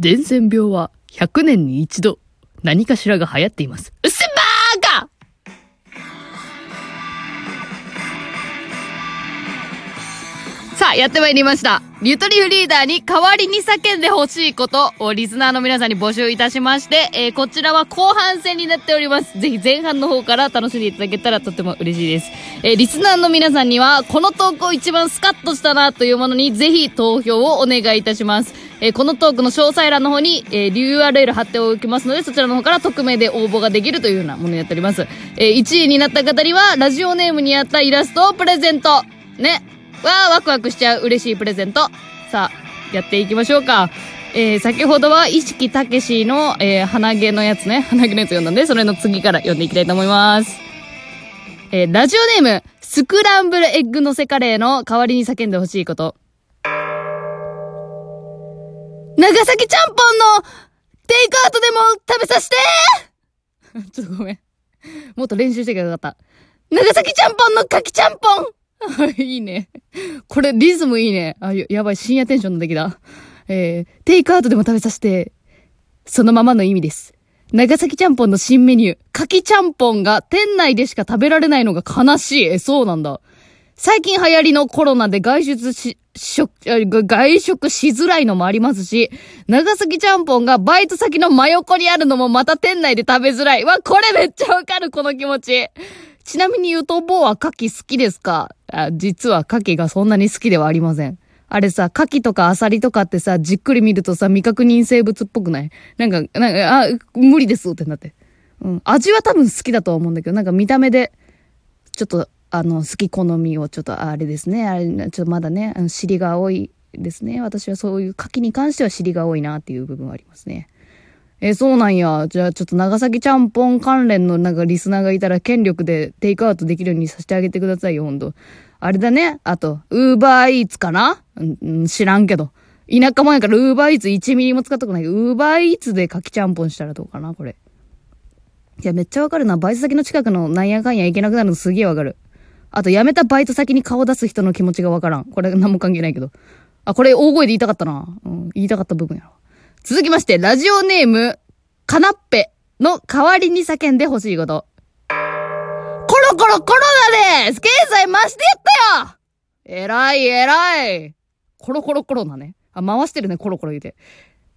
伝染病は100年に一度何かしらが流行っています。うっせばーか。さあやってまいりました。ゆとりふリーダーに代わりに叫んでほしいことをリスナーの皆さんに募集いたしまして、こちらは後半戦になっております。ぜひ前半の方から楽しんでいただけたらとても嬉しいです。リスナーの皆さんにはこの投稿一番スカッとしたなというものにぜひ投票をお願いいたします。このトークの詳細欄の方に、URL 貼っておきますので、そちらの方から匿名で応募ができるというようなものになっております。1位になった方にはラジオネームにあったイラストをプレゼントね。わあ、ワクワクしちゃう嬉しいプレゼント。さあやっていきましょうか。先ほどは意識たけしの、鼻毛のやつね、鼻毛のやつ読んだんで、それの次から読んでいきたいと思います。ラジオネームスクランブルエッグのせカレーの代わりに叫んでほしいこと、長崎ちゃんぽんのテイクアウトでも食べさせてちょっとごめん、もっと練習してきゃよかった。長崎ちゃんぽんのかきちゃんぽんいいね。これリズムいいね。あ、やばい、深夜テンションの出来だ。テイクアウトでも食べさせて、そのままの意味です。長崎ちゃんぽんの新メニュー、かきちゃんぽんが店内でしか食べられないのが悲しい。そうなんだ。最近流行りのコロナで外食しづらいのもありますし、長崎ちゃんぽんがバイト先の真横にあるのもまた店内で食べづらい。わ、これめっちゃわかる、この気持ち。ちなみに言うと、坊は牡蠣好きですか？あ、実は牡蠣がそんなに好きではありません。あれさ、牡蠣とかアサリとかってさ、じっくり見るとさ、未確認生物っぽくない？なんか、あ、無理ですってなって。うん。味は多分好きだとは思うんだけど、なんか見た目で、ちょっと、好き好みをちょっと、あれですね、あれ、ちょっとまだね、尻が多いですね。私はそういう牡蠣に関しては尻が多いなっていう部分はありますね。そうなんや。じゃあちょっと長崎ちゃんぽん関連のなんかリスナーがいたら権力でテイクアウトできるようにさせてあげてくださいよ、ほんと。あれだね。あと、ウーバーイーツかな？知らんけど。田舎もんやからウーバーイーツ1ミリも使ったくないけど、ウーバーイーツでかきちゃんぽんしたらどうかな、これ。いや、めっちゃわかるな。バイト先の近くのなんやかんや行けなくなるのすげえわかる。あと、辞めたバイト先に顔出す人の気持ちがわからん。これ何も関係ないけど。あ、これ大声で言いたかったな。うん、言いたかった部分やろ。続きまして、ラジオネーム、カナッペの代わりに叫んでほしいこと。コロコロコロナです！経済回してやったよ！えらいえらい。コロコロコロナね。あ、回してるね、コロコロ言うて。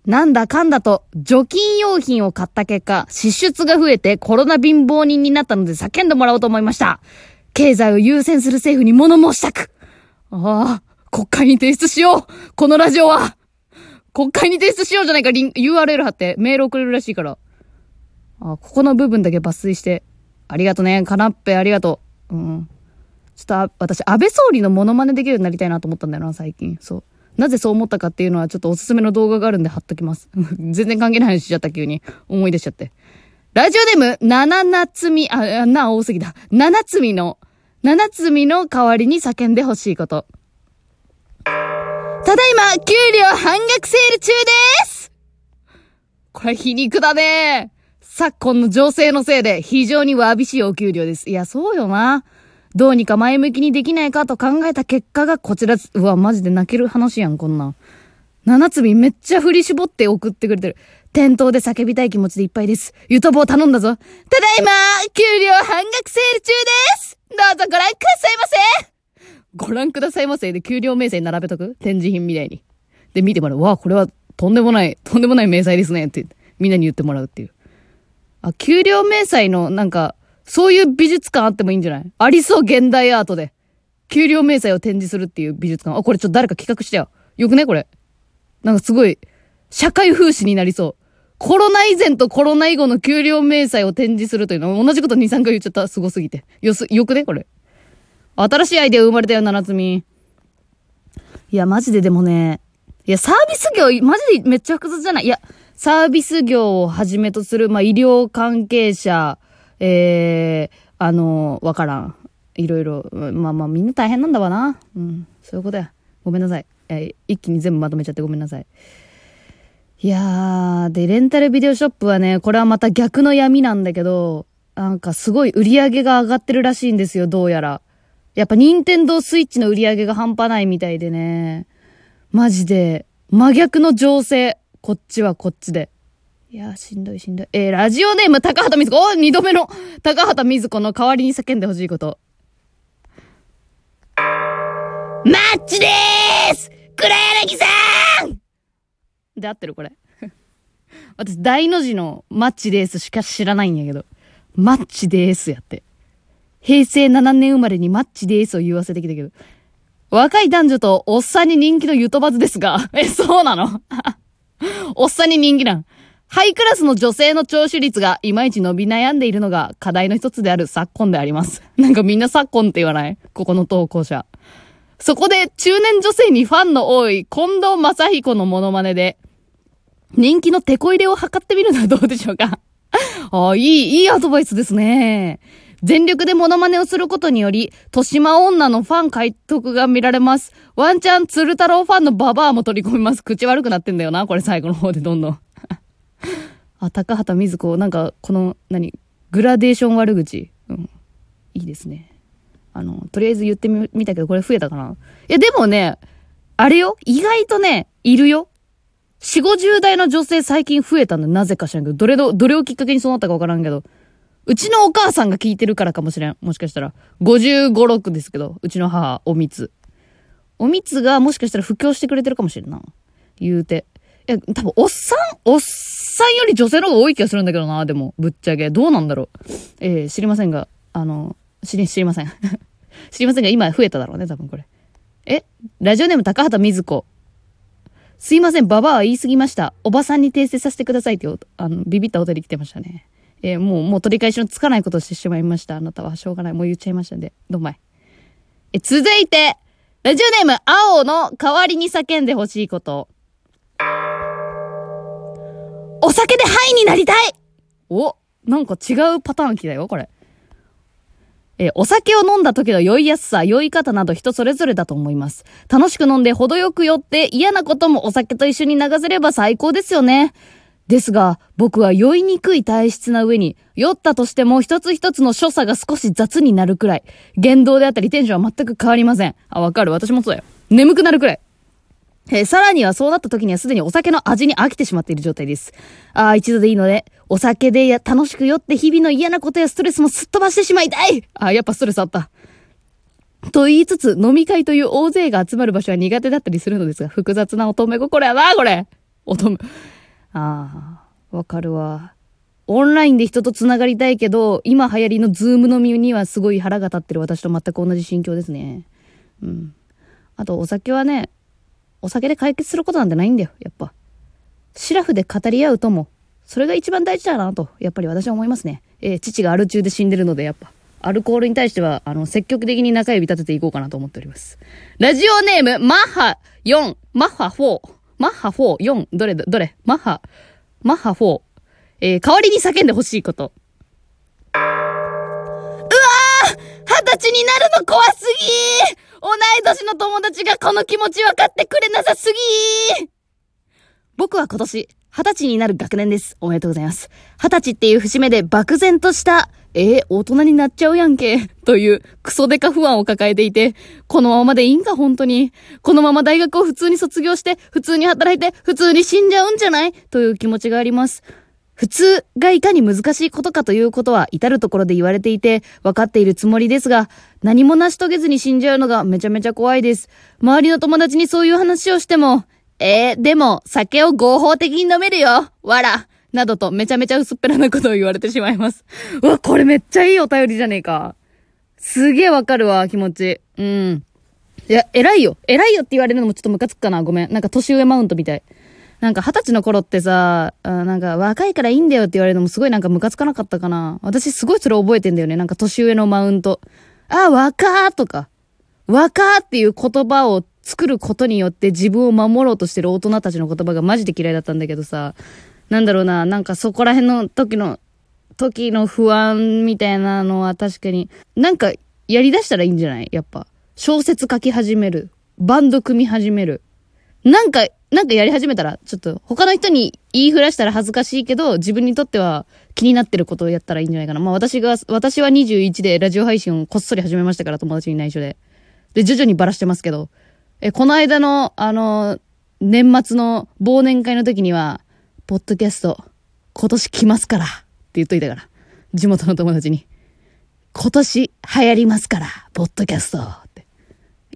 なんだかんだと、除菌用品を買った結果、支出が増えてコロナ貧乏人になったので叫んでもらおうと思いました。経済を優先する政府に物申したく。ああ、国会に提出しよう。このラジオは。国会に提出しようじゃないか。URL 貼ってメール送れるらしいから。あ、ここの部分だけ抜粋して。ありがとね、カナッペ、ありがとう。うん。ちょっと私安倍総理のモノマネできるようになりたいなと思ったんだよな、最近。そう、なぜそう思ったかっていうのはちょっとおすすめの動画があるんで貼っときます全然関係ない話しちゃった、急に思い出しちゃって。ラジオネーム七つみの代わりに叫んでほしいこと。ただいま、給料半額セール中でーす。これ皮肉だね。昨今の情勢のせいで非常にわびしいお給料です。いや、そうよな。どうにか前向きにできないかと考えた結果がこちら。うわ、マジで泣ける話やん、こんなん。七つみめっちゃ振り絞って送ってくれてる。店頭で叫びたい気持ちでいっぱいです。ゆとぼを頼んだぞ。ただいま、給料半額セール中です。どうぞご覧くださいませ。ご覧くださいませ。で、給料明細並べとく？展示品みたいに。で、見てもらう。わあ、これはとんでもない明細ですね。って、みんなに言ってもらうっていう。あ、給料明細の、なんか、そういう美術館あってもいいんじゃない？ありそう、現代アートで。給料明細を展示するっていう美術館。あ、これちょっと誰か企画してよ。よくね、これ。なんかすごい、社会風刺になりそう。コロナ以前とコロナ以後の給料明細を展示するというの。同じこと2、3回言っちゃった。すごすぎて。よくね、これ。新しいアイデア生まれたよ、七つみ。いや、マジででもね。いや、サービス業、マジでめっちゃ複雑じゃない？いや、サービス業をはじめとする、まあ、医療関係者、わからん。いろいろ、まあ、みんな大変なんだわな。うん、そういうことや。ごめんなさい。一気に全部まとめちゃってごめんなさい。いやー、で、レンタルビデオショップはね、これはまた逆の闇なんだけど、なんかすごい売り上げが上がってるらしいんですよ、どうやら。やっぱ任天堂スイッチの売り上げが半端ないみたいでね。マジで、真逆の情勢。こっちはこっちで。いやー、しんどい。ラジオネーム、高畑瑞子。おー、2度目の高畑瑞子の代わりに叫んでほしいこと。マッチでーす、黒柳さんで合ってるこれ。私、大の字のマッチでーすしか知らないんやけど。マッチでーすやって。平成7年生まれにマッチでーすを言わせてきたけど。若い男女とおっさんに人気のゆとばずですが。え、そうなの？おっさんに人気なん。ハイクラスの女性の聴取率がいまいち伸び悩んでいるのが課題の一つである昨今であります。なんかみんな昨今って言わない？ここの投稿者。そこで中年女性にファンの多い近藤正彦のモノマネで人気のテコ入れを図ってみるのはどうでしょうか。あ、いいアドバイスですね。全力でモノマネをすることにより、豊島女のファン獲得が見られます。ワンチャン、鶴太郎ファンのババアも取り込みます。口悪くなってんだよな、これ最後の方でどんどん。あ、高畑瑞子、なんか、この、グラデーション悪口。うん。いいですね。とりあえず言ってみたけど、これ増えたかな。いや、でもね、あれよ、意外とね、いるよ。40、50代の女性最近増えたんだ。なぜか知らんけど、どれをきっかけにそうなったかわからんけど。うちのお母さんが聞いてるからかもしれん。もしかしたら。55、6ですけど、うちの母、おみつ。おみつがもしかしたら布教してくれてるかもしれんな。言うて。いや、多分、おっさんより女性の方が多い気がするんだけどな、でも。ぶっちゃけ。どうなんだろう。知りませんが、知りません。知りませんが、今増えただろうね、多分これ。ラジオネーム高畑瑞子。すいません、ババアは言い過ぎました。おばさんに訂正させてくださいって、ビビったお便り来てましたね。もう取り返しのつかないことをしてしまいました。あなたはしょうがない。もう言っちゃいましたんで。どんまい。続いて、ラジオネーム、青の代わりに叫んでほしいこと。お酒でハイになりたい！お、なんか違うパターン来たよ、これ。お酒を飲んだ時の酔いやすさ、酔い方など人それぞれだと思います。楽しく飲んで程よく酔って嫌なこともお酒と一緒に流せれば最高ですよね。ですが、僕は酔いにくい体質な上に、酔ったとしても一つ一つの所作が少し雑になるくらい、言動であったりテンションは全く変わりません。あ、わかる。私もそうだよ。眠くなるくらい。さらにはそうなった時にはすでにお酒の味に飽きてしまっている状態です。ああ、一度でいいので、お酒で楽しく酔って日々の嫌なことやストレスもすっ飛ばしてしまいたい！ああ、やっぱストレスあった。と言いつつ、飲み会という大勢が集まる場所は苦手だったりするのですが、複雑な乙女心やな、これ。乙女。ああ、わかるわ。オンラインで人と繋がりたいけど、今流行りのズーム飲みにはすごい腹が立ってる私と全く同じ心境ですね。うん。あと、お酒はね、お酒で解決することなんてないんだよ、やっぱ。シラフで語り合うとも、それが一番大事だなと、やっぱり私は思いますね。父がアル中で死んでるので、やっぱ、アルコールに対しては、積極的に中指立てていこうかなと思っております。ラジオネーム、マッハ4、マッハ4。マッハ4、4、どれマッハ4。代わりに叫んでほしいこと。うわー！ 20歳になるの怖すぎー！同い年の友達がこの気持ち分かってくれなさすぎー！僕は今年、20歳になる学年です。おめでとうございます。20歳っていう節目で漠然とした、大人になっちゃうやんけ、というクソデカ不安を抱えていて、このままでいいんか本当に。このまま大学を普通に卒業して、普通に働いて、普通に死んじゃうんじゃない？という気持ちがあります。普通がいかに難しいことかということは至るところで言われていて、分かっているつもりですが、何も成し遂げずに死んじゃうのがめちゃめちゃ怖いです。周りの友達にそういう話をしても、でも、酒を合法的に飲めるよ。わら。などと、めちゃめちゃ薄っぺらなことを言われてしまいます。うわ、これめっちゃいいお便りじゃねえか。すげえわかるわ、気持ち。うん。いや、偉いよ。偉いよって言われるのもちょっとムカつくかな。ごめん。なんか年上マウントみたい。なんか20歳の頃ってさ、なんか若いからいいんだよって言われるのもすごいなんかムカつかなかったかな。私すごいそれ覚えてんだよね。なんか年上のマウント。あ、若ーとか。若ーっていう言葉を作ることによって自分を守ろうとしてる大人たちの言葉がマジで嫌いだったんだけどさ、なんだろうな、なんかそこら辺の時の不安みたいなのは確かに、なんかやり出したらいいんじゃない？やっぱ。小説書き始める。バンド組み始める。なんかやり始めたら、ちょっと他の人に言いふらしたら恥ずかしいけど、自分にとっては気になってることをやったらいいんじゃないかな。まあ私は21でラジオ配信をこっそり始めましたから、友達に内緒で。で、徐々にバラしてますけど。この間の、年末の忘年会の時には、ポッドキャスト、今年来ますからって言っといたから、地元の友達に。今年流行りますから、ポッドキャストって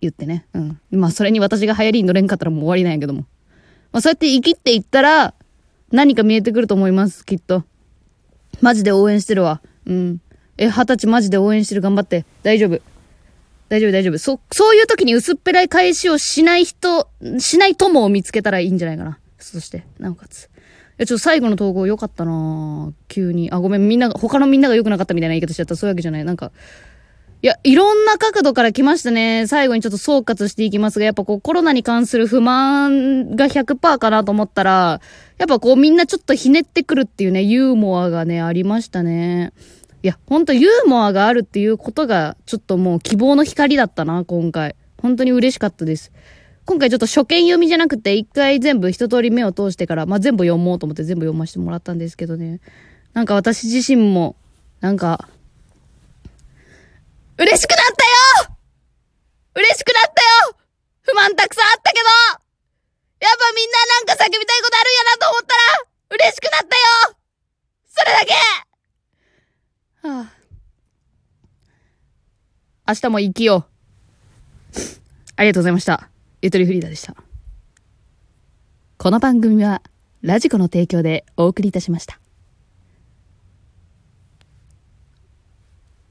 言ってね。うん。まあそれに私が流行りに乗れんかったらもう終わりなんやけども。まあそうやって生きっていったら、何か見えてくると思います、きっと。マジで応援してるわ。うん。20歳マジで応援してる、頑張って。大丈夫。大丈夫。そういう時に薄っぺらい返しをしない友を見つけたらいいんじゃないかな。そして、なおかつ。ちょっと最後の投稿良かったな急に。あ、ごめん、他のみんなが良くなかったみたいな言い方しちゃった。そういうわけじゃない。なんか、いや、いろんな角度から来ましたね。最後にちょっと総括していきますが、やっぱこうコロナに関する不満が 100% かなと思ったら、やっぱこうみんなちょっとひねってくるっていうね、ユーモアがね、ありましたね。いや、ほんとユーモアがあるっていうことが、ちょっともう希望の光だったな、今回。本当に嬉しかったです。今回ちょっと初見読みじゃなくて、一回全部一通り目を通してから、まあ、全部読もうと思って全部読ませてもらったんですけどね。なんか私自身も、なんか、嬉しくなったよ！嬉しくなったよ！不満たくさんあったけど！やっぱみんななんか叫びたいことあるんやなと思ったら、嬉しくなったよ！それだけ！はあ、明日も生きよう。ありがとうございました。ゆとりフリーダでした。この番組はラジコの提供でお送りいたしました。